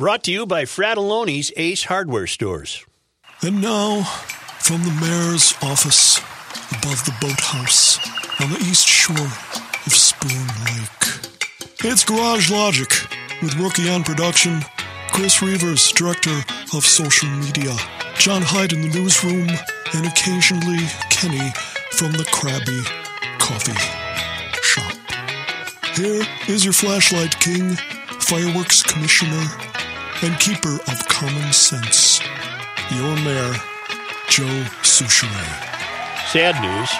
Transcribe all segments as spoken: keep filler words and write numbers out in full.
Brought to you by Fratelloni's Ace Hardware Stores. And now, from the mayor's office, above the boathouse, on the east shore of Spoon Lake, it's Garage Logic, with Rookie on production, Chris Reavers, director of social media, John Hyde in the newsroom, and occasionally Kenny from the Krabby Coffee Shop. Here is your flashlight king, fireworks commissioner, and keeper of common sense, your mayor, Joe Souchere. Sad news.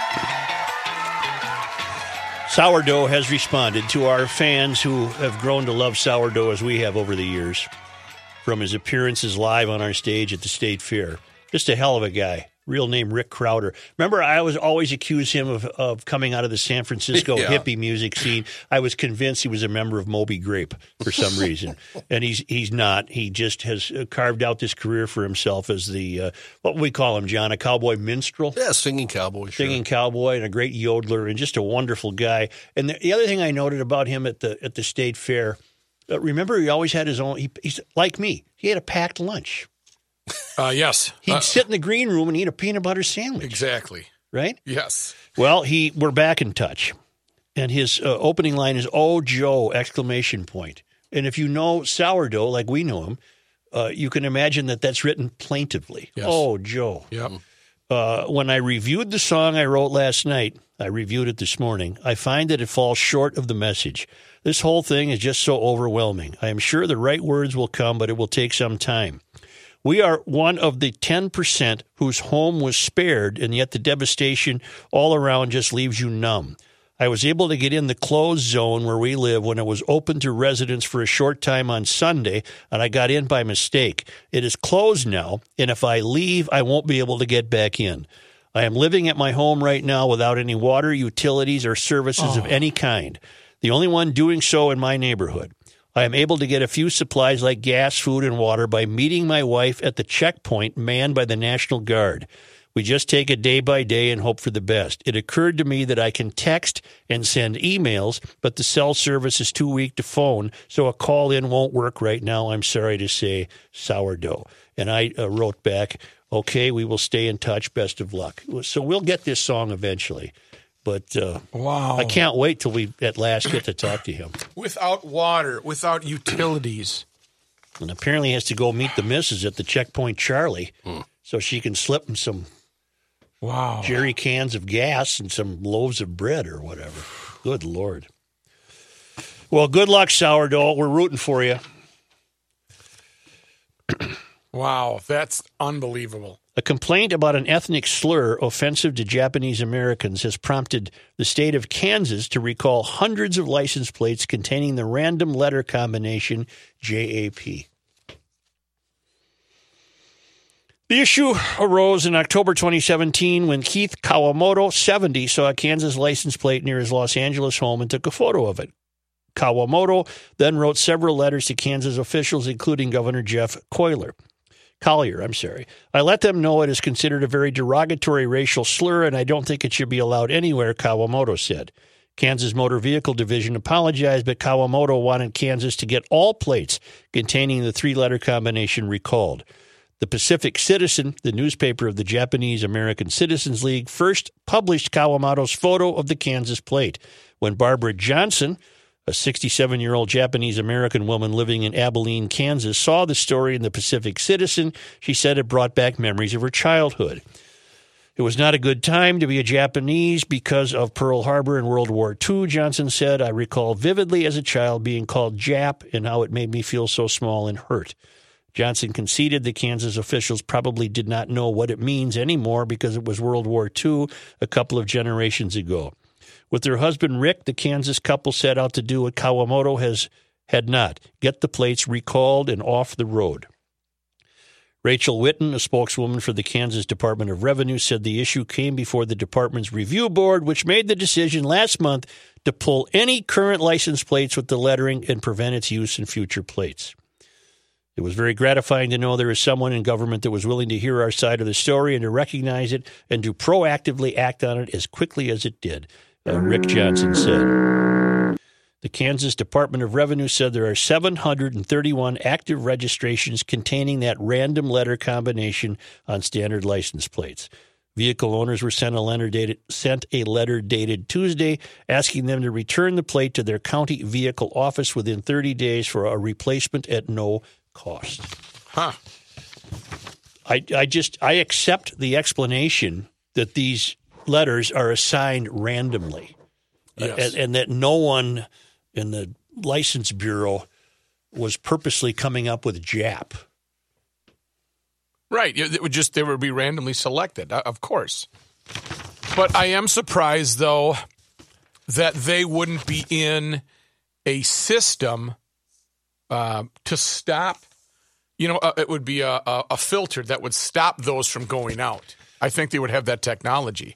Sourdough has responded to our fans who have grown to love sourdough as we have over the years, from his appearances live on our stage at the State Fair. Just a hell of a guy. Real name, Rick Crowder. Remember, I was always accused him of, of coming out of the San Francisco yeah. hippie music scene. I was convinced he was a member of Moby Grape for some reason, and he's he's not. He just has carved out this career for himself as the, uh, what we call him, John, a cowboy minstrel? Yeah, singing cowboy. Sure. Singing cowboy and a great yodeler and just a wonderful guy. And the, the other thing I noted about him at the at the State Fair, uh, remember, he always had his own, he, he's like me, he had a packed lunch. Uh, yes. He'd uh, sit in the green room and eat a peanut butter sandwich. Exactly. Right? Yes. Well, he we're back in touch. And his uh, opening line is, "Oh, Joe!" exclamation point. And if you know sourdough like we know him, uh, you can imagine that that's written plaintively. Yes. Oh, Joe. Yep. Uh, when I reviewed the song I wrote last night, I reviewed it this morning, I find that it falls short of the message. This whole thing is just so overwhelming. I am sure the right words will come, but it will take some time. We are one of the ten percent whose home was spared, and yet the devastation all around just leaves you numb. I was able to get in the closed zone where we live when it was open to residents for a short time on Sunday, and I got in by mistake. It is closed now, and if I leave, I won't be able to get back in. I am living at my home right now without any water, utilities, or services oh. of any kind. The only one doing so in my neighborhood. I am able to get a few supplies like gas, food, and water by meeting my wife at the checkpoint manned by the National Guard. We just take it day by day and hope for the best. It occurred to me that I can text and send emails, but the cell service is too weak to phone, so a call-in won't work right now. I'm sorry to say, sourdough. And I uh, wrote back, okay, we will stay in touch. Best of luck. So we'll get this song eventually. But uh, wow. I can't wait till we at last get to talk to him. Without water, without utilities. And apparently has to go meet the missus at the Checkpoint Charlie mm. so she can slip him some wow. jerry cans of gas and some loaves of bread or whatever. Good Lord. Well, good luck, sourdough. We're rooting for you. Wow, that's unbelievable. A complaint about an ethnic slur offensive to Japanese Americans has prompted the state of Kansas to recall hundreds of license plates containing the random letter combination J A P. The issue arose in October twenty seventeen when Keith Kawamoto, seventy, saw a Kansas license plate near his Los Angeles home and took a photo of it. Kawamoto then wrote several letters to Kansas officials, including Governor Jeff Colyer. Colyer, I'm sorry. I let them know it is considered a very derogatory racial slur, and I don't think it should be allowed anywhere, Kawamoto said. Kansas Motor Vehicle Division apologized, but Kawamoto wanted Kansas to get all plates containing the three-letter combination recalled. The Pacific Citizen, the newspaper of the Japanese American Citizens League, first published Kawamoto's photo of the Kansas plate. When Barbara Johnson, a sixty-seven-year-old Japanese-American woman living in Abilene, Kansas, saw the story in the Pacific Citizen. She said it brought back memories of her childhood. It was not a good time to be a Japanese because of Pearl Harbor and World War Two, Johnson said. I recall vividly as a child being called Jap and how it made me feel so small and hurt. Johnson conceded the Kansas officials probably did not know what it means anymore because it was World War Two a couple of generations ago. With their husband, Rick, the Kansas couple set out to do what Kawamoto has had not, get the plates recalled and off the road. Rachel Witten, a spokeswoman for the Kansas Department of Revenue, said the issue came before the department's review board, which made the decision last month to pull any current license plates with the lettering and prevent its use in future plates. It was very gratifying to know there is someone in government that was willing to hear our side of the story and to recognize it and to proactively act on it as quickly as it did. Uh, Rick Johnson said. The Kansas Department of Revenue said there are seven hundred thirty-one active registrations containing that random letter combination on standard license plates. Vehicle owners were sent a letter dated, sent a letter dated Tuesday asking them to return the plate to their county vehicle office within thirty days for a replacement at no cost. Huh. I, I just I accept the explanation that these letters are assigned randomly, yes. and, and that no one in the License Bureau was purposely coming up with J A P. Right. It would just, they would be randomly selected, of course. But I am surprised, though, that they wouldn't be in a system uh, to stop. You know, uh, it would be a, a, a filter that would stop those from going out. I think they would have that technology.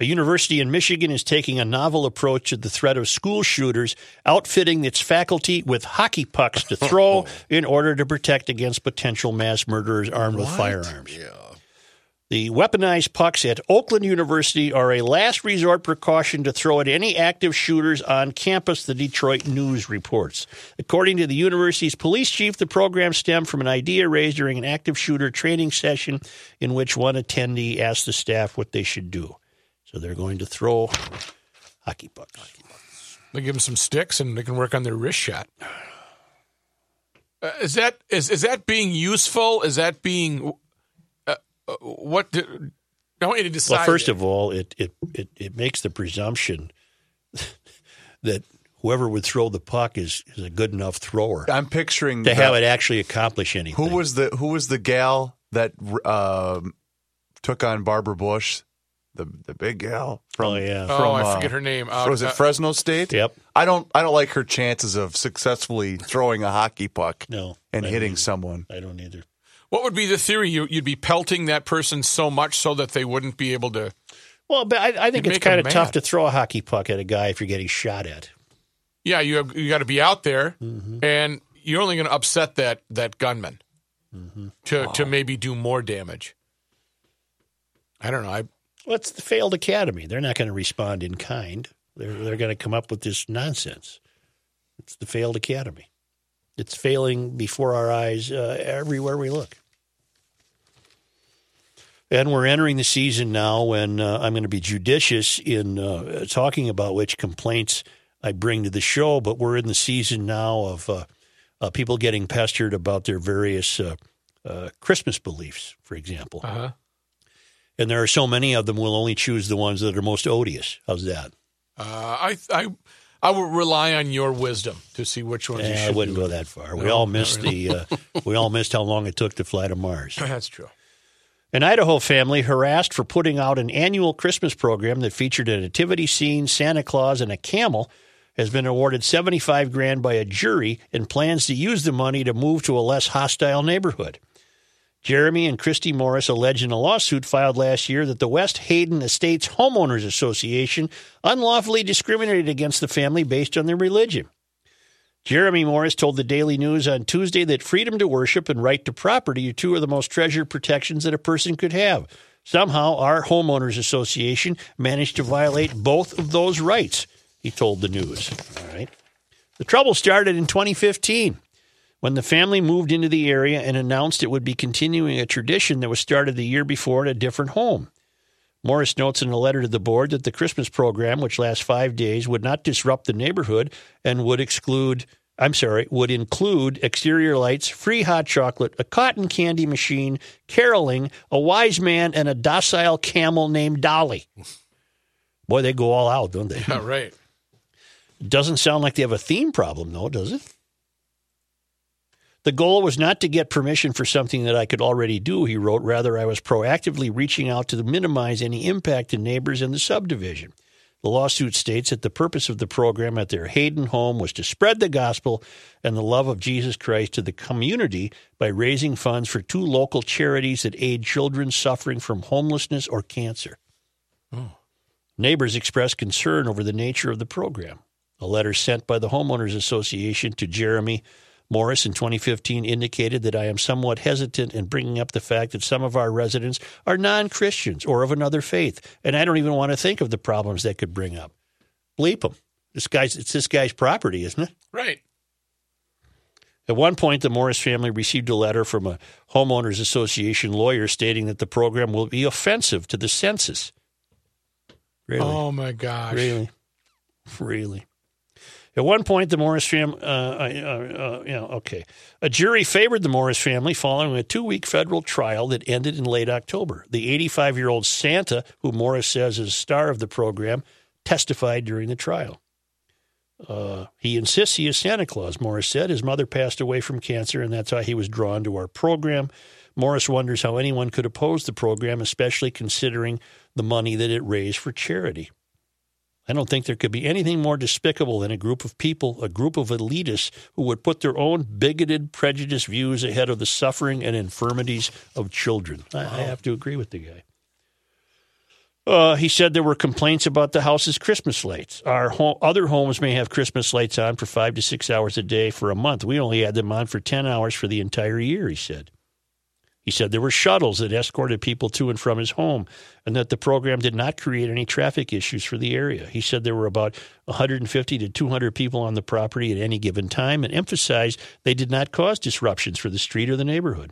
A university in Michigan is taking a novel approach to the threat of school shooters, outfitting its faculty with hockey pucks to throw in order to protect against potential mass murderers armed what? with firearms. Yeah. The weaponized pucks at Oakland University are a last resort precaution to throw at any active shooters on campus, the Detroit News reports. According to the university's police chief, the program stemmed from an idea raised during an active shooter training session in which one attendee asked the staff what they should do. So they're going to throw hockey pucks. They give them some sticks and they can work on their wrist shot. Uh, is that is is that being useful? Is that being... What do, I want you to decide. Well, first of all, it it, it, it makes the presumption that whoever would throw the puck is, is a good enough thrower. I'm picturing to the, have it actually accomplish anything. Who was the who was the gal that uh, took on Barbara Bush, the the big gal? From, oh yeah, from, oh I forget uh, her name. Uh, was it uh, Fresno State? Yep. I don't I don't like her chances of successfully throwing a hockey puck. No, and I hitting someone. I don't either. What would be the theory? You, you'd be pelting that person so much so that they wouldn't be able to... Well, but I, I think it's kind of tough to throw a hockey puck at a guy if you're getting shot at. Yeah, you have, you got to be out there, mm-hmm. and you're only going to upset that that gunman mm-hmm. to, wow. to maybe do more damage. I don't know. I, well, it's the failed academy. They're not going to respond in kind. They're, they're going to come up with this nonsense. It's the failed academy. It's failing before our eyes uh, everywhere we look. And we're entering the season now when uh, I'm going to be judicious in uh, talking about which complaints I bring to the show, but we're in the season now of uh, uh, people getting pestered about their various uh, uh, Christmas beliefs, for example. Uh-huh. And there are so many of them, we'll only choose the ones that are most odious. How's that? Uh, I... I... I would rely on your wisdom to see which ones. Yeah, you should I wouldn't do. go that far. We no, all missed really. the. Uh, we all missed how long it took to fly to Mars. That's true. An Idaho family harassed for putting out an annual Christmas program that featured a nativity scene, Santa Claus, and a camel has been awarded seventy-five grand by a jury and plans to use the money to move to a less hostile neighborhood. Jeremy and Christy Morris allege in a lawsuit filed last year that the West Hayden Estates Homeowners Association unlawfully discriminated against the family based on their religion. Jeremy Morris told the Daily News on Tuesday that freedom to worship and right to property are two of the most treasured protections that a person could have. Somehow, our homeowners association managed to violate both of those rights, he told the News. All right. The trouble started in twenty fifteen. When the family moved into the area and announced it would be continuing a tradition that was started the year before at a different home. Morris notes in a letter to the board that the Christmas program, which lasts five days, would not disrupt the neighborhood and would exclude, I'm sorry, would include exterior lights, free hot chocolate, a cotton candy machine, caroling, a wise man, and a docile camel named Dolly. Boy, they go all out, don't they? Yeah, right. Doesn't sound like they have a theme problem, though, does it? The goal was not to get permission for something that I could already do, he wrote. Rather, I was proactively reaching out to minimize any impact to neighbors in the subdivision. The lawsuit states that the purpose of the program at their Hayden home was to spread the gospel and the love of Jesus Christ to the community by raising funds for two local charities that aid children suffering from homelessness or cancer. Oh. Neighbors expressed concern over the nature of the program. A letter sent by the Homeowners Association to Jeremy Morris in twenty fifteen indicated that I am somewhat hesitant in bringing up the fact that some of our residents are non-Christians or of another faith, and I don't even want to think of the problems that could bring up. Bleep them. This guy's, it's this guy's property, isn't it? Right. At one point, the Morris family received a letter from a homeowners association lawyer stating that the program will be offensive to the census. Really? Oh, my gosh. Really? Really? At one point, the Morris family, uh, uh, uh, you know, okay. A jury favored the Morris family following a two-week federal trial that ended in late October. The eighty-five-year-old Santa, who Morris says is star of the program, testified during the trial. Uh, he insists he is Santa Claus, Morris said. His mother passed away from cancer, and that's how he was drawn to our program. Morris wonders how anyone could oppose the program, especially considering the money that it raised for charity. I don't think there could be anything more despicable than a group of people, a group of elitists who would put their own bigoted, prejudiced views ahead of the suffering and infirmities of children. I, I have to agree with the guy. Uh, he said there were complaints about the house's Christmas lights. Our ho- other homes may have Christmas lights on for five to six hours a day for a month. We only had them on for ten hours for the entire year, he said. He said there were shuttles that escorted people to and from his home and that the program did not create any traffic issues for the area. He said there were about one hundred fifty to two hundred people on the property at any given time and emphasized they did not cause disruptions for the street or the neighborhood.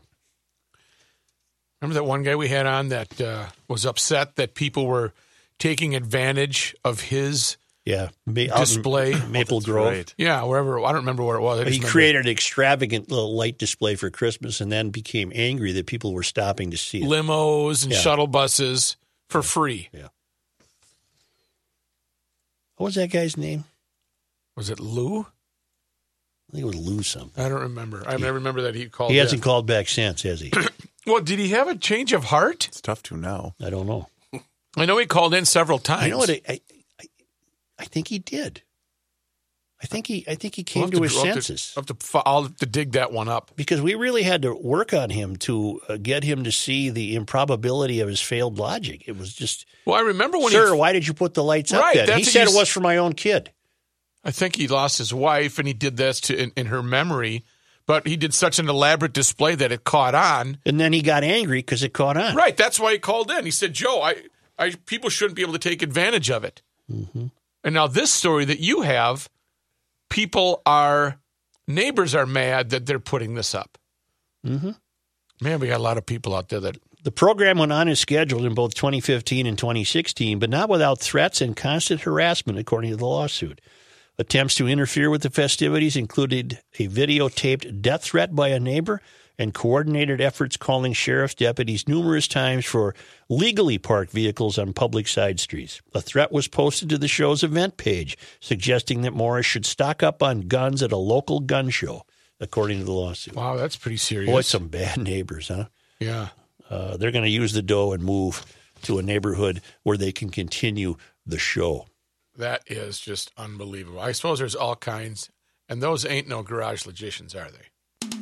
Remember that one guy we had on that uh, was upset that people were taking advantage of his yeah, ma- display? In Maple oh, Grove. Right. Yeah, wherever. I don't remember where it was. He remember. created an extravagant little light display for Christmas and then became angry that people were stopping to see it. Limos and yeah. shuttle buses for yeah. free. Yeah. What was that guy's name? Was it Lou? I think it was Lou something. I don't remember. I yeah. remember that he called He hasn't in. called back since, has he? Well, did he have a change of heart? It's tough to know. I don't know. I know he called in several times. You know what? I, I I think he did. I think he. I think he came we'll to, to his we'll senses. Have to, have to, I'll have to dig that one up because we really had to work on him to uh, get him to see the improbability of his failed logic. It was just. Well, I remember when. Sir, he, why did you put the lights right, up? Then? That's he said it was for my own kid. I think he lost his wife, and he did this to in, in her memory. But he did such an elaborate display that it caught on, and then he got angry because it caught on. Right, that's why he called in. He said, "Joe, I, I people shouldn't be able to take advantage of it." Mm-hmm. And now this story that you have, people are, neighbors are mad that they're putting this up. Mm-hmm. Man, we got a lot of people out there that... The program went on as scheduled in both twenty fifteen and twenty sixteen, but not without threats and constant harassment, according to the lawsuit. Attempts to interfere with the festivities included a videotaped death threat by a neighbor and coordinated efforts calling sheriff's deputies numerous times for legally parked vehicles on public side streets. A threat was posted to the show's event page, suggesting that Morris should stock up on guns at a local gun show, according to the lawsuit. Wow, that's pretty serious. Boy, some bad neighbors, huh? Yeah. Uh, they're going to use the dough and move to a neighborhood where they can continue the show. That is just unbelievable. I suppose there's all kinds, and those ain't no garage logicians, are they?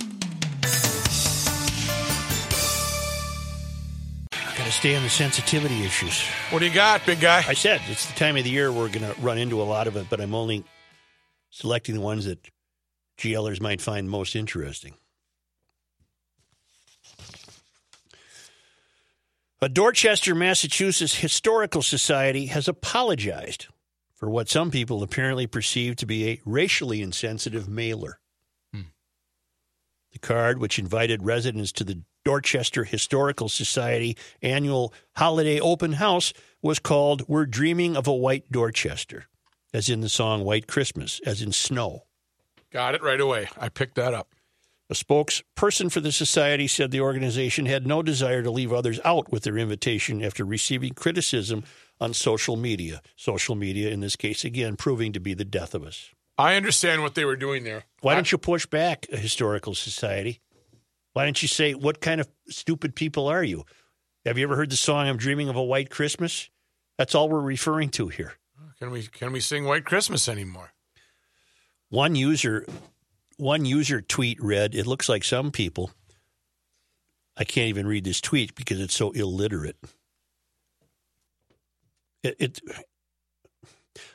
Got to stay on the sensitivity issues. What do you got, big guy? I said it's the time of the year we're going to run into a lot of it, but I'm only selecting the ones that GLers might find most interesting. A Dorchester, Massachusetts Historical Society has apologized for what some people apparently perceive to be a racially insensitive mailer. Hmm. The card, which invited residents to the Dorchester Historical Society annual holiday open house, was called "We're Dreaming of a White Dorchester," as in the song White Christmas, as in snow. Got it right away. I picked that up. A spokesperson for the society said the organization had no desire to leave others out with their invitation after receiving criticism on social media. Social media, in this case, again, proving to be the death of us. I understand what they were doing there. Why I- don't you push back, a historical society? Why don't you say, what kind of stupid people are you? Have you ever heard the song, "I'm Dreaming of a White Christmas"? That's all we're referring to here. Can we, can we sing White Christmas anymore? One user... One user tweet read, "It looks like some people," I can't even read this tweet because it's so illiterate. It, it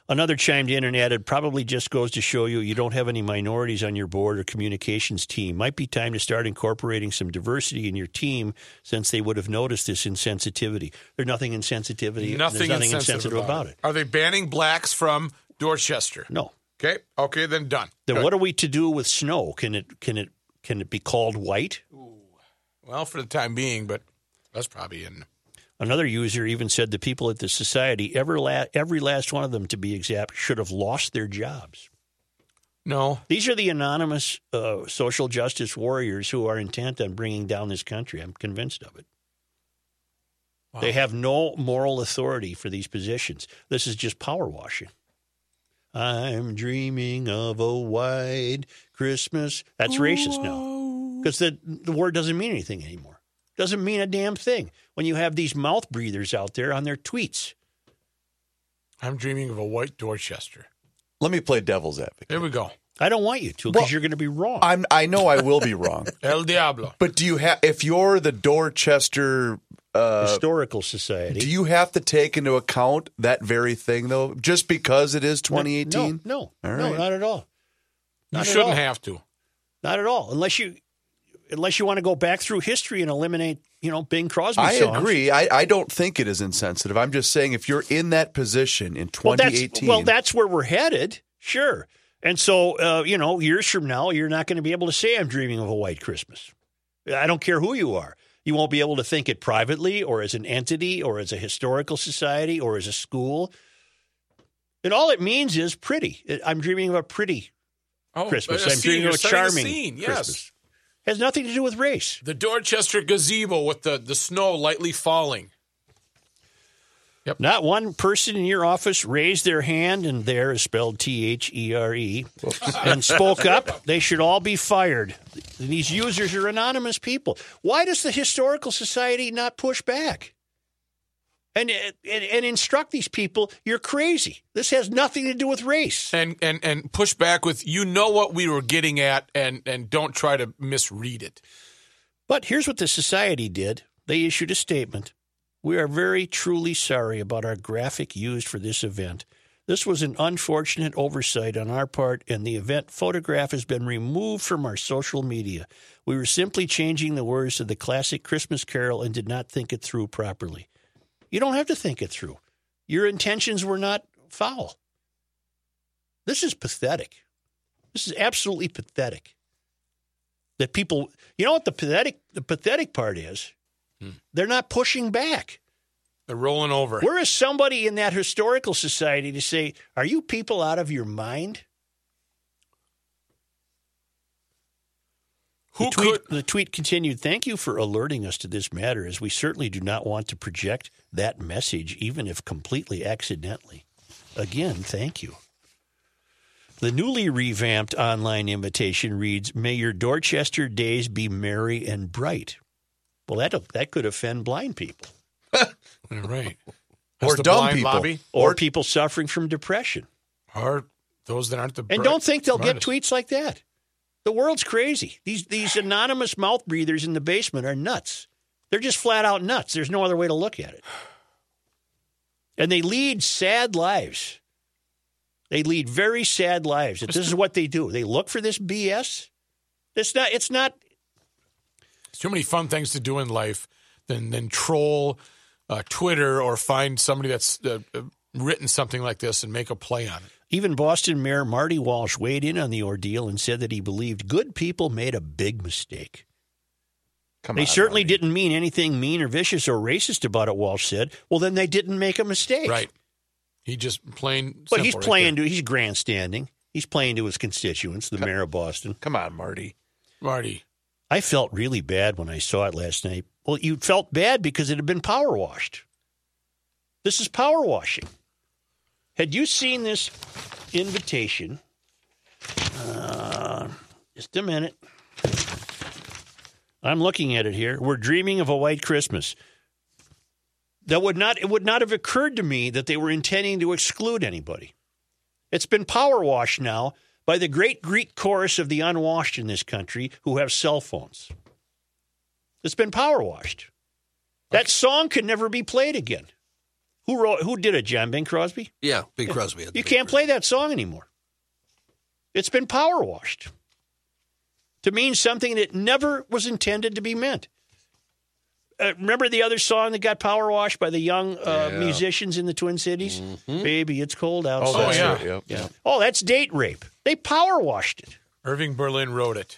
Another chimed in and added, probably just goes to show you you don't have any minorities on your board or communications team. Might be time to start incorporating some diversity in your team since they would have noticed this insensitivity. There's nothing insensitivity. Nothing, nothing insensitive about, about it. Are they banning blacks from Dorchester? No. Okay. Okay, then done. Then Good. What are we to do with snow? Can it can it can it be called white? Ooh. Well, for the time being, but that's probably in. Another user even said the people at the society, every, la- every last one of them, to be exact, should have lost their jobs. No. These are the anonymous uh, social justice warriors who are intent on bringing down this country. I'm convinced of it. Wow. They have no moral authority for these positions. This is just power washing. I'm dreaming of a white Christmas. That's Whoa. Racist now because the, the word doesn't mean anything anymore. Doesn't mean a damn thing when you have these mouth breathers out there on their tweets. I'm dreaming of a white Dorchester. Let me play devil's advocate. There we go. I don't want you to because well, you're going to be wrong. I'm, I know I will be wrong. El Diablo. But do you have, if you're the Dorchester uh, Historical Society, do you have to take into account that very thing though? Just because it is twenty eighteen? No, no, all right. no not at all. Not you shouldn't all. have to. Not at all, unless you. Unless you want to go back through history and eliminate, you know, Bing Crosby I songs. Agree. I, I don't think it is insensitive. I'm just saying if you're in that position in twenty eighteen. Well, that's, well, that's where we're headed. Sure. And so, uh, you know, years from now, you're not going to be able to say I'm dreaming of a white Christmas. I don't care who you are. You won't be able to think it privately or as an entity or as a historical society or as a school. And all it means is pretty. I'm dreaming of a pretty oh, Christmas. I'm dreaming of a charming scene. Yes. Christmas. Has nothing to do with race. The Dorchester gazebo with the, the snow lightly falling. Yep. Not one person in your office raised their hand, and there is spelled T H E R E, and spoke up. They should all be fired. These users are anonymous people. Why does the Historical Society not push back and and, and instruct these people, you're crazy. This has nothing to do with race. And and, and push back with, you know what we were getting at, and, and don't try to misread it. But here's what the society did. They issued a statement. We are very truly sorry about our graphic used for this event. This was an unfortunate oversight on our part, and the event photograph has been removed from our social media. We were simply changing the words to the classic Christmas carol and did not think it through properly. You don't have to think it through. Your intentions were not foul. This is pathetic. This is absolutely pathetic. That people, you know what the pathetic the pathetic part is? Hmm. They're not pushing back. They're rolling over. Where is somebody in that historical society to say, are you people out of your mind? Who the, tweet, could... the tweet continued, thank you for alerting us to this matter, as we certainly do not want to project that message, even if completely accidentally. Again, thank you. The newly revamped online invitation reads, may your Dorchester days be merry and bright. Well, that that could offend blind people. Right. Or dumb people. Lobby. Or, or people suffering from depression. Or those that aren't the And don't think they'll smartest. Get tweets like that. The world's crazy. These these anonymous mouth breathers in the basement are nuts. They're just flat out nuts. There's no other way to look at it. And they lead sad lives. They lead very sad lives. This is what they do. They look for this B S. It's not. It's not. There's too many fun things to do in life than than troll uh, Twitter or find somebody that's uh, written something like this and make a play on it. Even Boston Mayor Marty Walsh weighed in on the ordeal and said that he believed good people made a big mistake. Come they on, certainly Marty. Didn't mean anything mean or vicious or racist about it, Walsh said. Well, then they didn't make a mistake. Right. He just plain But he's right playing there. to, he's grandstanding. He's playing to his constituents, the come, mayor of Boston. Come on, Marty. Marty. I felt really bad when I saw it last night. Well, you felt bad because it had been power washed. This is power washing. Had you seen this invitation? Uh, just a minute. I'm looking at it here. We're dreaming of a white Christmas. That would not, it would not have occurred to me that they were intending to exclude anybody. It's been power washed now by the great Greek chorus of the unwashed in this country who have cell phones. It's been power washed. That song could never be played again. Who wrote? Who did it, John? Bing Crosby? Yeah, Bing Crosby. You can't play that song anymore. It's been power washed to mean something that never was intended to be meant. Uh, remember the other song that got power washed by the young uh, yeah. musicians in the Twin Cities? Mm-hmm. Baby, it's cold outside. Oh, that's oh yeah. Right. yeah. Oh, that's date rape. They power washed it. Irving Berlin wrote it.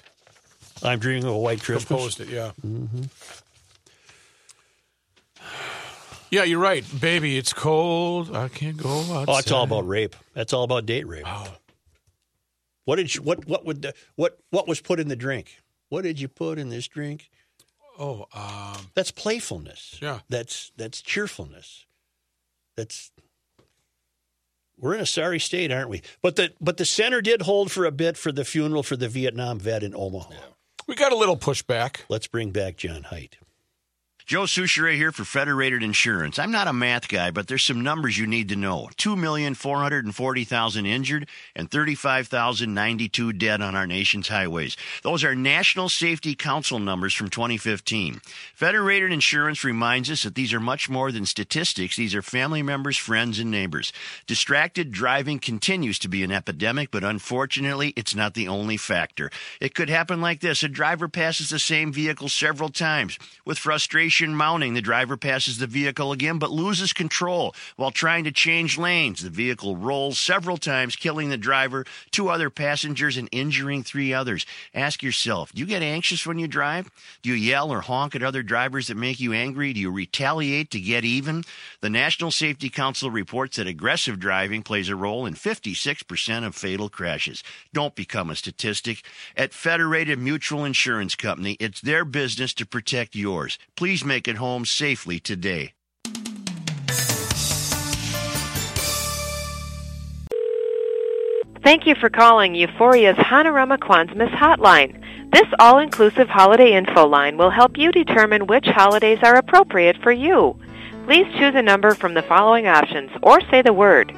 I'm Dreaming of a White Christmas. Composed it, yeah. Mm-hmm. Yeah, you're right. Baby, it's cold. I can't go outside. Oh, it's all about rape. That's all about date rape. Oh. What did you, what what would the, what what was put in the drink? What did you put in this drink? Oh, um, that's playfulness. Yeah, that's that's cheerfulness. That's we're in a sorry state, aren't we? But the but the center did hold for a bit for the funeral for the Vietnam vet in Omaha. Yeah. We got a little pushback. Let's bring back John Haidt. Joe Souchere here for Federated Insurance. I'm not a math guy, but there's some numbers you need to know. two million four hundred forty thousand injured and thirty-five thousand ninety-two dead on our nation's highways. Those are National Safety Council numbers from twenty fifteen. Federated Insurance reminds us that these are much more than statistics. These are family members, friends, and neighbors. Distracted driving continues to be an epidemic, but unfortunately, it's not the only factor. It could happen like this. A driver passes the same vehicle several times. With frustration mounting, the driver passes the vehicle again but loses control while trying to change lanes. The vehicle rolls several times, killing the driver, two other passengers, and injuring three others. Ask yourself, do you get anxious when you drive? Do you yell or honk at other drivers that make you angry? Do you retaliate to get even? The National Safety Council reports that aggressive driving plays a role in fifty-six percent of fatal crashes. Don't become a statistic. At Federated Mutual Insurance Company, it's their business to protect yours. Please make it home safely today. Thank you for calling Euphoria's Hanorama Kwanzaa Hotline. This all-inclusive holiday info line will help you determine which holidays are appropriate for you. Please choose a number from the following options or say the word.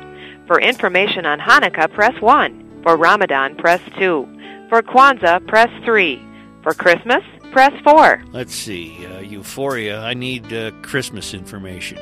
For information on Hanukkah, press one. For Ramadan, press two. For Kwanzaa, press three. For Christmas, press four. Let's see, uh, Euphoria, I need uh, Christmas information.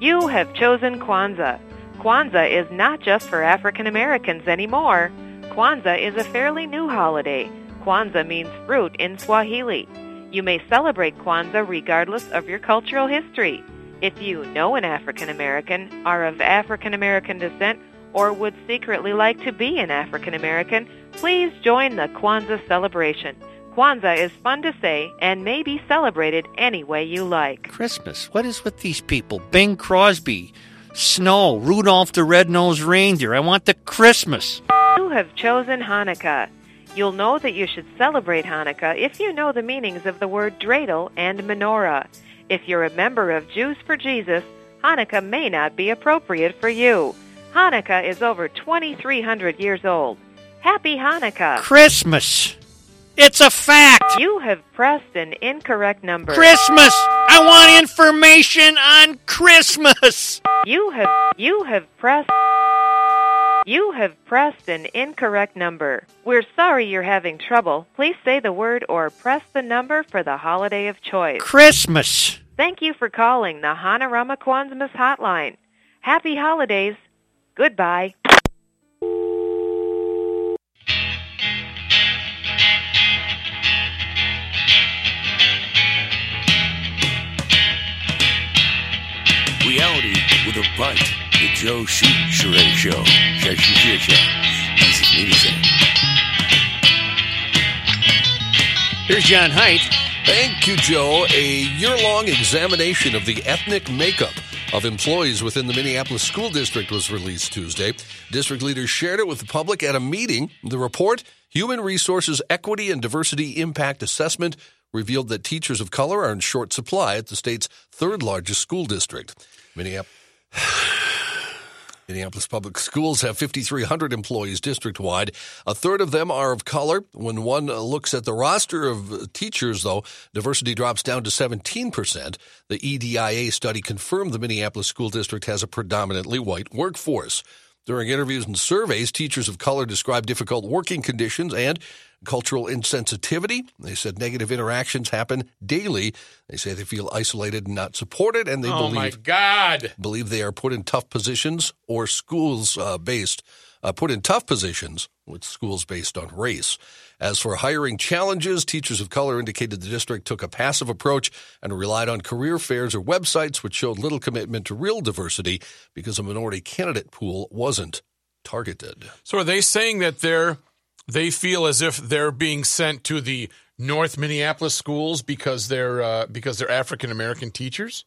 You have chosen Kwanzaa. Kwanzaa is not just for African Americans anymore. Kwanzaa is a fairly new holiday. Kwanzaa means fruit in Swahili. You may celebrate Kwanzaa regardless of your cultural history. If you know an African American, are of African American descent, or would secretly like to be an African American, please join the Kwanzaa celebration. Kwanzaa is fun to say and may be celebrated any way you like. Christmas. What is with these people? Bing Crosby, snow, Rudolph the Red-Nosed Reindeer. I want the Christmas. You have chosen Hanukkah. You'll know that you should celebrate Hanukkah if you know the meanings of the word dreidel and menorah. If you're a member of Jews for Jesus, Hanukkah may not be appropriate for you. Hanukkah is over twenty-three hundred years old. Happy Hanukkah. Christmas. It's a fact. You have pressed an incorrect number. Christmas. I want information on Christmas. You have you have pressed You have pressed an incorrect number. We're sorry you're having trouble. Please say the word or press the number for the holiday of choice. Christmas. Thank you for calling the Hanorama Kwanzaa Hotline. Happy holidays. Goodbye. Reality with a bite. The Joe Souchere Show. Show, show, show. That's his name, say. Here's John Haidt. Thank you, Joe. A year-long examination of the ethnic makeup of employees within the Minneapolis School District was released Tuesday. District leaders shared it with the public at a meeting. The report, Human Resources Equity and Diversity Impact Assessment, revealed that teachers of color are in short supply at the state's third-largest school district. Minneapolis Public Schools have fifty-three hundred employees district-wide. A third of them are of color. When one looks at the roster of teachers, though, diversity drops down to seventeen percent. The E D I A study confirmed the Minneapolis School District has a predominantly white workforce. During interviews and surveys, teachers of color describe difficult working conditions and cultural insensitivity. They said negative interactions happen daily. They say they feel isolated and not supported, and they oh believe, my God. believe they are put in tough positions or schools uh, based uh, put in tough positions with schools based on race. As for hiring challenges, teachers of color indicated the district took a passive approach and relied on career fairs or websites which showed little commitment to real diversity because a minority candidate pool wasn't targeted. So are they saying that they're they feel as if they're being sent to the North Minneapolis schools because they're uh, because they're African American teachers?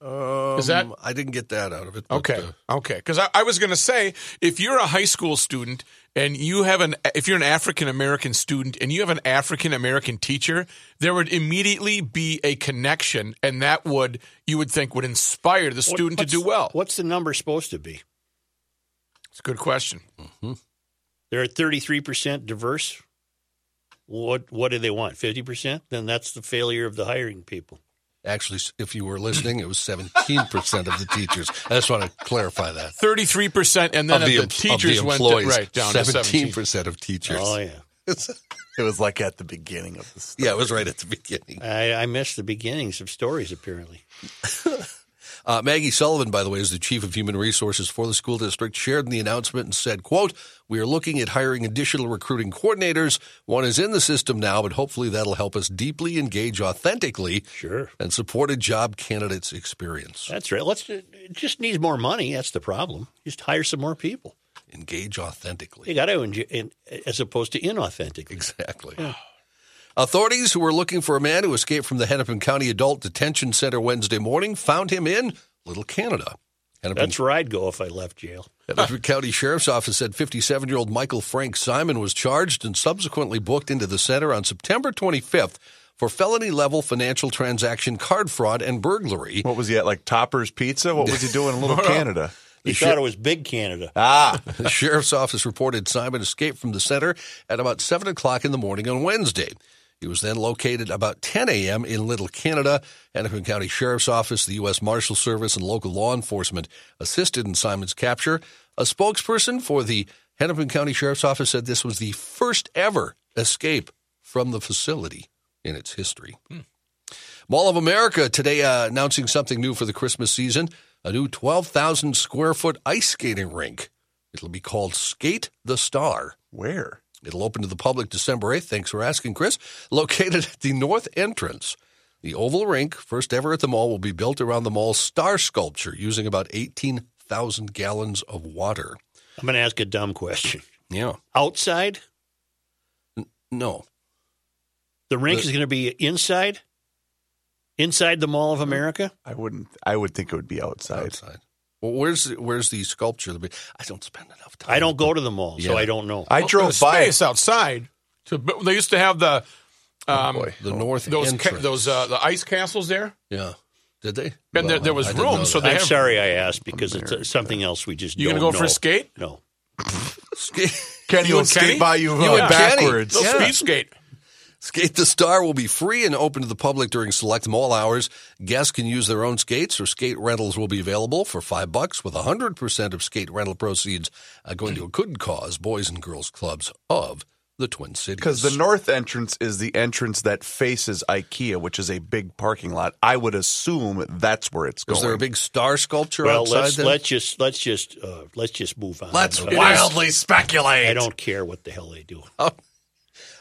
Um, Is that I didn't get that out of it. But, okay, uh, okay. Because I, I was going to say, if you're a high school student and you have an if you're an African American student and you have an African American teacher, there would immediately be a connection, and that would you would think would inspire the student to do well. What's the number supposed to be? It's a good question. Mm-hmm. They're at thirty-three percent diverse. What what do they want? fifty percent? Then that's the failure of the hiring people. Actually, if you were listening, it was seventeen percent of the teachers. I just want to clarify that. thirty-three percent, and then of the, of the teachers of the went right down to seventeen percent of teachers. Oh, yeah. It was like at the beginning of the story. Yeah, it was right at the beginning. I, I missed the beginnings of stories, apparently. Uh, Maggie Sullivan, by the way, is the chief of human resources for the school district, shared in the announcement and said, quote, we are looking at hiring additional recruiting coordinators. One is in the system now, but hopefully that'll help us deeply engage authentically sure. and support a job candidate's experience. That's right. Let's it just needs more money. That's the problem. Just hire some more people. Engage authentically. You got to engage as opposed to inauthentically. Exactly. Yeah. Authorities who were looking for a man who escaped from the Hennepin County Adult Detention Center Wednesday morning found him in Little Canada. Hennepin, That's where I'd go if I left jail. Hennepin County Sheriff's Office said fifty-seven-year-old Michael Frank Simon was charged and subsequently booked into the center on September twenty-fifth for felony-level financial transaction card fraud and burglary. What was he at, like Topper's Pizza? What was he doing in Little Canada? He thought it was Big Canada. Ah. The Sheriff's Office reported Simon escaped from the center at about seven o'clock in the morning on Wednesday. He was then located about ten a.m. in Little Canada. Hennepin County Sheriff's Office, the U S Marshal Service, and local law enforcement assisted in Simon's capture. A spokesperson for the Hennepin County Sheriff's Office said this was the first ever escape from the facility in its history. Hmm. Mall of America today uh, announcing something new for the Christmas season, a new twelve thousand square foot ice skating rink. It'll be called Skate the Star. Where? It'll open to the public December eighth. Thanks for asking, Chris. Located at the north entrance. The oval rink, first ever at the mall, will be built around the mall's star sculpture using about eighteen thousand gallons of water. I'm going to ask a dumb question. Yeah. Outside? N- no. The rink the- is going to be inside? Inside the Mall of America? I wouldn't. I would think it would be outside. Outside. Well, where's where's the sculpture? I don't spend enough time. I don't go to the mall, yeah. so I don't know. I well, drove by space outside. To, they used to have the um, oh the north those ca- those uh, the ice castles there. Yeah, did they? And there, there was room, so they. I'm have, sorry, I asked because it's uh, something else we just. You don't gonna go know. For a skate? No. Skate. Kenny will skate by you, you yeah. backwards. Yeah. Speed skate. Skate the Star will be free and open to the public during select mall hours. Guests can use their own skates or skate rentals will be available for five bucks with one hundred percent of skate rental proceeds going to a good cause, boys and girls clubs of the Twin Cities. Because the north entrance is the entrance that faces IKEA, which is a big parking lot. I would assume that's where it's going. Is there a big star sculpture well, outside let's, then? Let's just let's just uh, let's just move on. Let's wildly is, speculate. I don't care what the hell they do. Oh.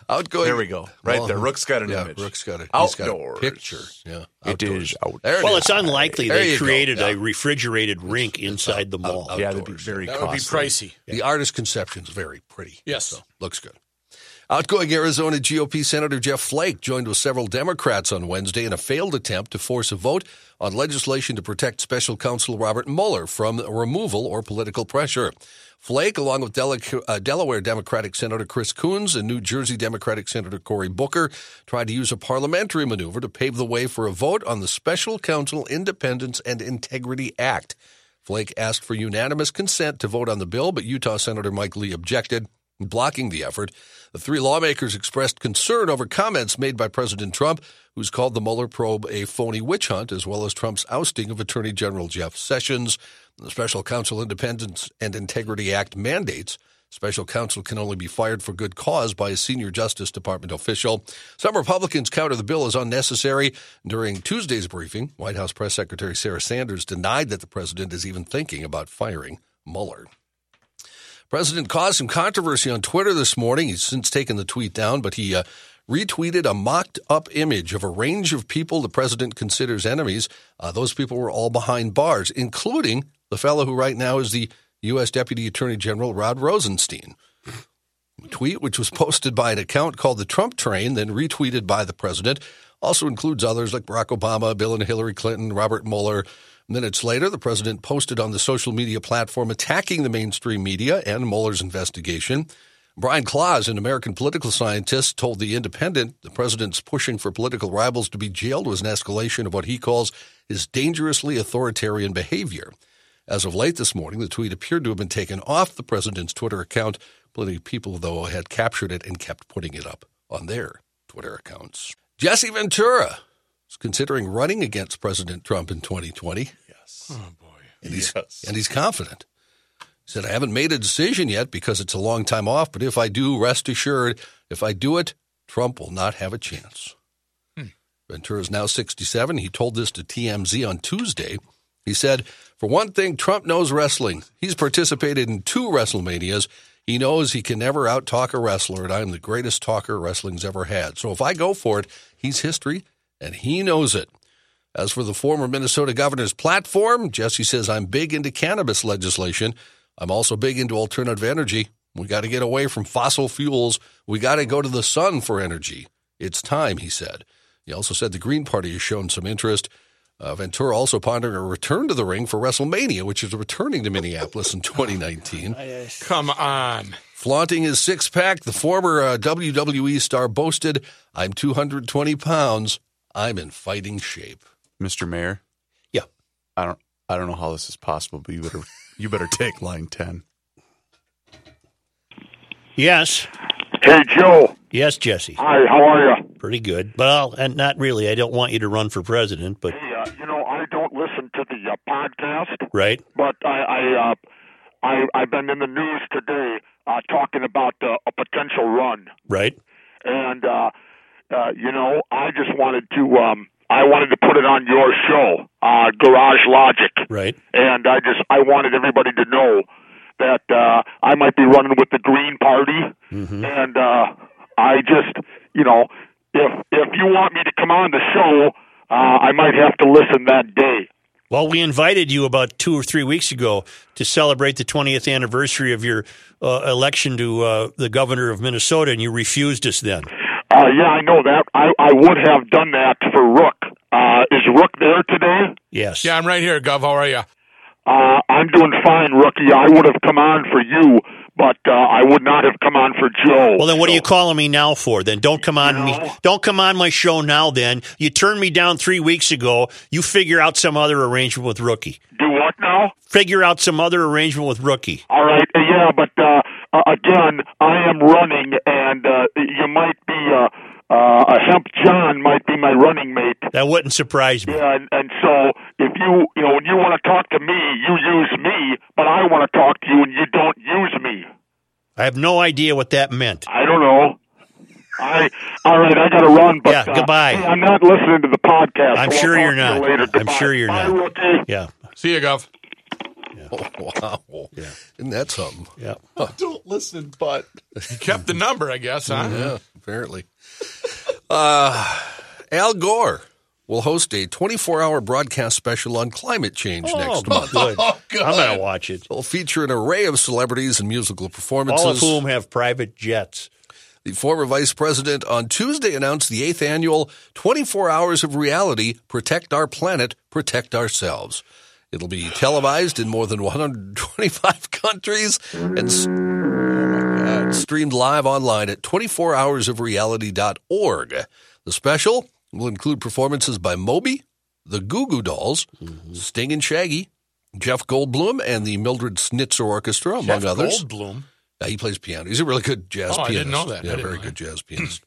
Outgoing. There we go. Right well, there. Rook's got an yeah, image. Rook's got it. Outdoors. Got a picture. Yeah. Outdoors. It is outdoors. It well, is. It's unlikely there they created yeah. a refrigerated rink inside the mall. Out, yeah, that'd be very that costly. That would be pricey. Yeah. The artist conception's very pretty. Yes. So, looks good. Outgoing Arizona G O P Senator Jeff Flake joined with several Democrats on Wednesday in a failed attempt to force a vote on legislation to protect Special Counsel Robert Mueller from removal or political pressure. Flake, along with Del- uh, Delaware Democratic Senator Chris Coons and New Jersey Democratic Senator Cory Booker, tried to use a parliamentary maneuver to pave the way for a vote on the Special Counsel Independence and Integrity Act. Flake asked for unanimous consent to vote on the bill, but Utah Senator Mike Lee objected, blocking the effort. The three lawmakers expressed concern over comments made by President Trump, who's called the Mueller probe a phony witch hunt, as well as Trump's ousting of Attorney General Jeff Sessions. The Special Counsel Independence and Integrity Act mandates Special counsel can only be fired for good cause by a senior Justice Department official. Some Republicans counter the bill as unnecessary. During Tuesday's briefing, White House Press Secretary Sarah Sanders denied that the president is even thinking about firing Mueller. The president caused some controversy on Twitter this morning. He's since taken the tweet down, but he uh, retweeted a mocked-up image of a range of people the president considers enemies. Uh, those people were all behind bars, including the fellow who right now is the U S Deputy Attorney General Rod Rosenstein. The tweet, which was posted by an account called The Trump Train, then retweeted by the president, also includes others like Barack Obama, Bill and Hillary Clinton, Robert Mueller. Minutes later, the president posted on the social media platform attacking the mainstream media and Mueller's investigation. Brian Claus, an American political scientist, told The Independent the president's pushing for political rivals to be jailed was an escalation of what he calls his dangerously authoritarian behavior. As of late this morning, the tweet appeared to have been taken off the president's Twitter account. Plenty of people, though, had captured it and kept putting it up on their Twitter accounts. Jesse Ventura considering running against President Trump in twenty twenty. Yes. Oh, boy. And he's, yes. And he's confident. He said, I haven't made a decision yet because it's a long time off, but if I do, rest assured, if I do it, Trump will not have a chance. Hmm. Ventura is now sixty-seven. He told this to T M Z on Tuesday. He said, for one thing, Trump knows wrestling. He's participated in two WrestleManias. He knows he can never out-talk a wrestler, and I'm the greatest talker wrestling's ever had. So if I go for it, he's history. And he knows it. As for the former Minnesota governor's platform, Jesse says, I'm big into cannabis legislation. I'm also big into alternative energy. We got to get away from fossil fuels. We got to go to the sun for energy. It's time, he said. He also said the Green Party has shown some interest. Uh, Ventura also pondering a return to the ring for WrestleMania, which is returning to Minneapolis in twenty nineteen. Come on. Flaunting his six-pack, the former uh, W W E star boasted, I'm two hundred twenty pounds. I'm in fighting shape, Mister Mayor. Yeah, I don't, I don't know how this is possible, but you better, you better take line ten. Yes. Hey, Joe. Yes, Jesse. Hi. How are you? Pretty good. Well, and not really. I don't want you to run for president, but hey, uh, you know, I don't listen to the uh, podcast, right? But I, I, uh, I, I've been in the news today uh, talking about uh, a potential run, right? And. Uh, Uh, you know, I just wanted to, um, I wanted to put it on your show, uh, Garage Logic. Right. And I just, I wanted everybody to know that uh, I might be running with the Green Party. Mm-hmm. And uh, I just, you know, if if you want me to come on the show, uh, I might have to listen that day. Well, we invited you about two or three weeks ago to celebrate the twentieth anniversary of your uh, election to uh, the governor of Minnesota, and you refused us then. Uh, yeah, I know that. I, I would have done that for Rook. Uh, is Rook there today? Yes. Yeah, I'm right here, Gov. How are you? Uh, I'm doing fine, Rookie. I would have come on for you, but uh, I would not have come on for Joe. Well, then what so. are you calling me now for? Then don't come on you know? me. Don't come on my show now. Then you turned me down three weeks ago. You figure out some other arrangement with Rookie. Do what now? Figure out some other arrangement with Rookie. All right. Yeah, but. Uh, Uh, again, I am running, and uh, you might be, uh, uh, Hemp John might be my running mate. That wouldn't surprise me. Yeah, and, and so if you, you know, when you want to talk to me, you use me, but I want to talk to you, and you don't use me. I have no idea what that meant. I don't know. I all right, I got to run. But, yeah, goodbye. Uh, I'm not listening to the podcast. I'm so sure you're not. Later. I'm sure you're Bye, not. Rookie. Yeah. See you, Gov. Oh, wow. Yeah. Isn't that something? Yeah. Huh. Don't listen, but you kept the number, I guess, huh? Yeah, apparently. uh, Al Gore will host a twenty-four hour broadcast special on climate change oh, next month. Good. Oh, good. I'm going to watch it. It'll feature an array of celebrities and musical performances. All of whom have private jets. The former vice president on Tuesday announced the eighth annual twenty-four hours of Reality, Protect Our Planet, Protect Ourselves. It'll be televised in more than one hundred twenty-five countries and oh streamed live online at twenty-four hours of reality dot org. The special will include performances by Moby, the Goo Goo Dolls, mm-hmm. Sting and Shaggy, Jeff Goldblum, and the Mildred Schnitzer Orchestra, among Jeff others. Jeff Goldblum? Yeah, he plays piano. He's a really good jazz oh, pianist. I didn't know that. Yeah, very good jazz pianist.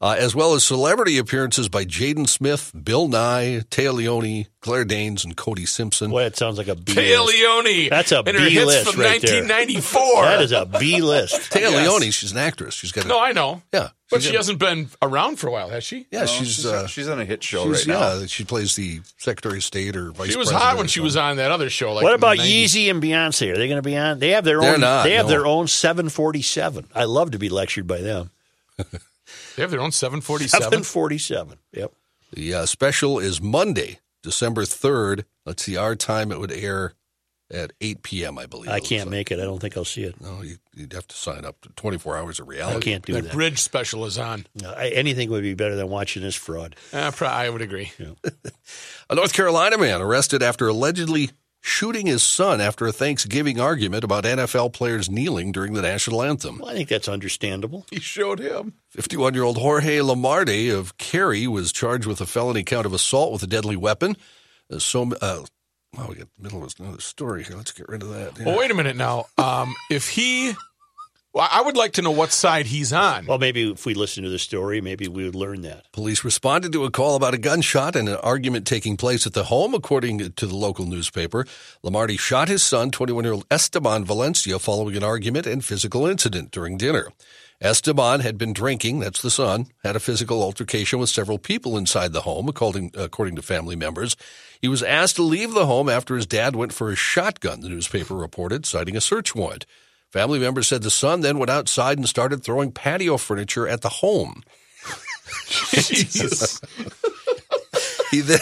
uh, as well as celebrity appearances by Jaden Smith, Bill Nye, Tea Leone, Claire Danes, and Cody Simpson. Boy, that sounds like a B Tea list. Leone. That's a B list from right there. nineteen ninety-four. That is a B list. Tea Leone, she's an actress. She's got. A, no, I know. Yeah. But she hasn't been around for a while, has she? Yeah, no, she's she's, uh, she's on a hit show right now. Yeah, she plays the Secretary of State or Vice President. She was hot when she was on that other show. Like what about Yeezy and Beyonce? Are they going to be on? They have their own. Not, they have no. their own seven forty-seven. I love to be lectured by them. They have their own seven forty-seven. seven forty-seven. Yep. The uh, special is Monday, December third. Let's see, our time it would air at eight p.m., I believe. I can't make it. I don't think I'll see it. No, you, you'd have to sign up to twenty-four hours of reality. I can't do that. The bridge special is on. No, I, anything would be better than watching this fraud. Uh, pro- I would agree. Yeah. A North Carolina man arrested after allegedly shooting his son after a Thanksgiving argument about N F L players kneeling during the national anthem. Well, I think that's understandable. He showed him. fifty-one-year-old Jorge Lamarde of Cary was charged with a felony count of assault with a deadly weapon. Uh, so... Uh, Wow, we got the middle of another story here. Let's get rid of that. Yeah. Well, wait a minute now. Um, if he, well, I would like to know what side he's on. Well, maybe if we listen to the story, maybe we would learn that. Police responded to a call about a gunshot and an argument taking place at the home, according to the local newspaper. Lamarde shot his son, twenty-one-year-old Esteban Valencia, following an argument and physical incident during dinner. Esteban had been drinking, that's the son, had a physical altercation with several people inside the home, according, according to family members. He was asked to leave the home after his dad went for his shotgun, the newspaper reported, citing a search warrant. Family members said the son then went outside and started throwing patio furniture at the home. Jesus. He then,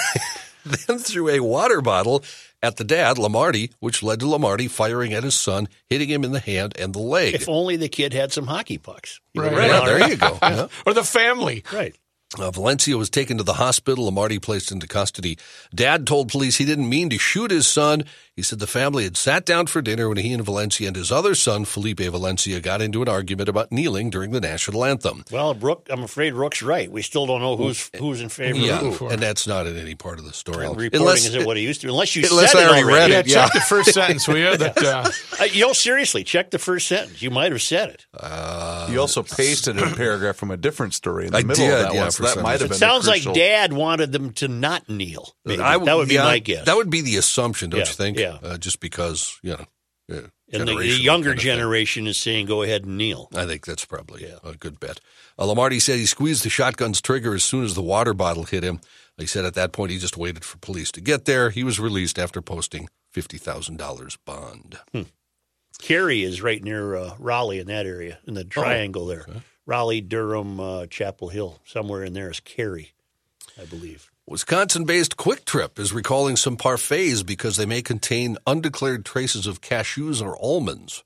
then threw a water bottle at the dad, Lamarde, which led to Lamarde firing at his son, hitting him in the hand and the leg. If only the kid had some hockey pucks. Right. Right. Yeah, there you go. Yeah. Or the family. Right. Uh, Valencia was taken to the hospital. Lamarde placed into custody. Dad told police he didn't mean to shoot his son. He said the family had sat down for dinner when he and Valencia and his other son, Felipe Valencia, got into an argument about kneeling during the national anthem. Well, Brooke, I'm afraid Rook's right. We still don't know who's who's in favor yeah, of who. And that's not in any part of the story. Well, reporting unless, isn't it, what it used to be. Unless you unless said I already it already. Read it, yeah, yeah. Check the first sentence, will you? That, uh... uh, yo, seriously, check the first sentence. You might have said it. Uh, you also pasted a paragraph from a different story in the I middle did, of that yeah, one, so that might have been It sounds crucial... like Dad wanted them to not kneel. Maybe. I, that would yeah, be my guess. That would be the assumption, don't yeah. you think? Yeah. Yeah. Uh, just because, you know. Yeah, and the, the younger kind of generation thing. Is saying, go ahead and kneel. I think that's probably yeah. a good bet. Uh, Lamarde said he squeezed the shotgun's trigger as soon as the water bottle hit him. He said at that point he just waited for police to get there. He was released after posting fifty thousand dollars bond. Hmm. Cary is right near uh, Raleigh in that area, in the triangle oh, there. Okay. Raleigh, Durham, uh, Chapel Hill. Somewhere in there is Cary, I believe. Wisconsin-based Quick Trip is recalling some parfaits because they may contain undeclared traces of cashews or almonds.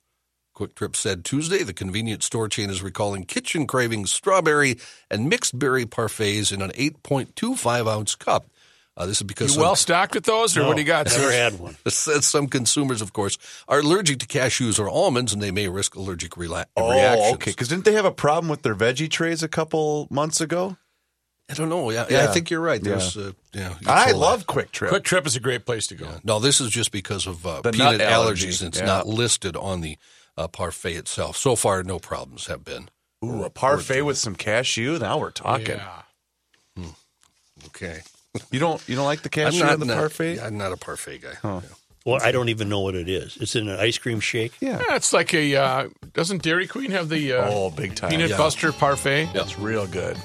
Quick Trip said Tuesday the convenience store chain is recalling kitchen cravings, strawberry, and mixed berry parfaits in an eight point two five ounce cup. Uh, this is because you well stocked with those, or no, what do you got? Never had one. It says some consumers, of course, are allergic to cashews or almonds, and they may risk allergic rela- oh, reactions. Oh, okay. Because didn't they have a problem with their veggie trays a couple months ago? I don't know. Yeah, yeah, I think you're right. There's, yeah. Uh, yeah, I love Quick Trip. Quick Trip is a great place to go. Yeah. No, this is just because of uh, peanut allergies. It's yeah. not listed on the uh, parfait itself. So far, no problems have been. Ooh, a parfait with some cashew? Now we're talking. Yeah. Hmm. Okay. You don't you don't like the cashew in the not, parfait? I'm not a parfait guy. Huh. Yeah. Well, I don't even know what it is. It's in an ice cream shake? Yeah. yeah it's like a, uh, doesn't Dairy Queen have the uh, oh, big time. Peanut yeah. Buster parfait? Yeah. It's real good.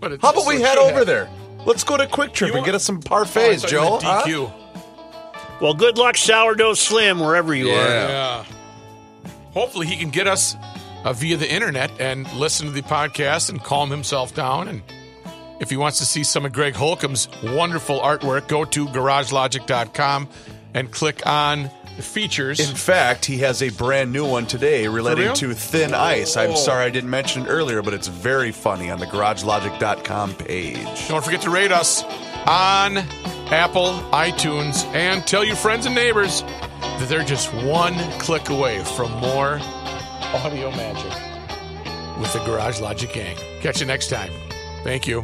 But how about we head over have. There? Let's go to Quick Trip you and want, get us some parfaits, Joe. Huh? Well, good luck, Sourdough Slim, wherever you yeah. are. Yeah. Hopefully he can get us uh, via the internet and listen to the podcast and calm himself down. And if he wants to see some of Greg Holcomb's wonderful artwork, go to garage logic dot com and click on features. In fact, he has a brand new one today relating to thin ice. I'm sorry I didn't mention it earlier, but it's very funny on the garage logic dot com page. Don't forget to rate us on Apple, iTunes, and tell your friends and neighbors that they're just one click away from more audio magic with the Garage Logic gang. Catch you next time. Thank you.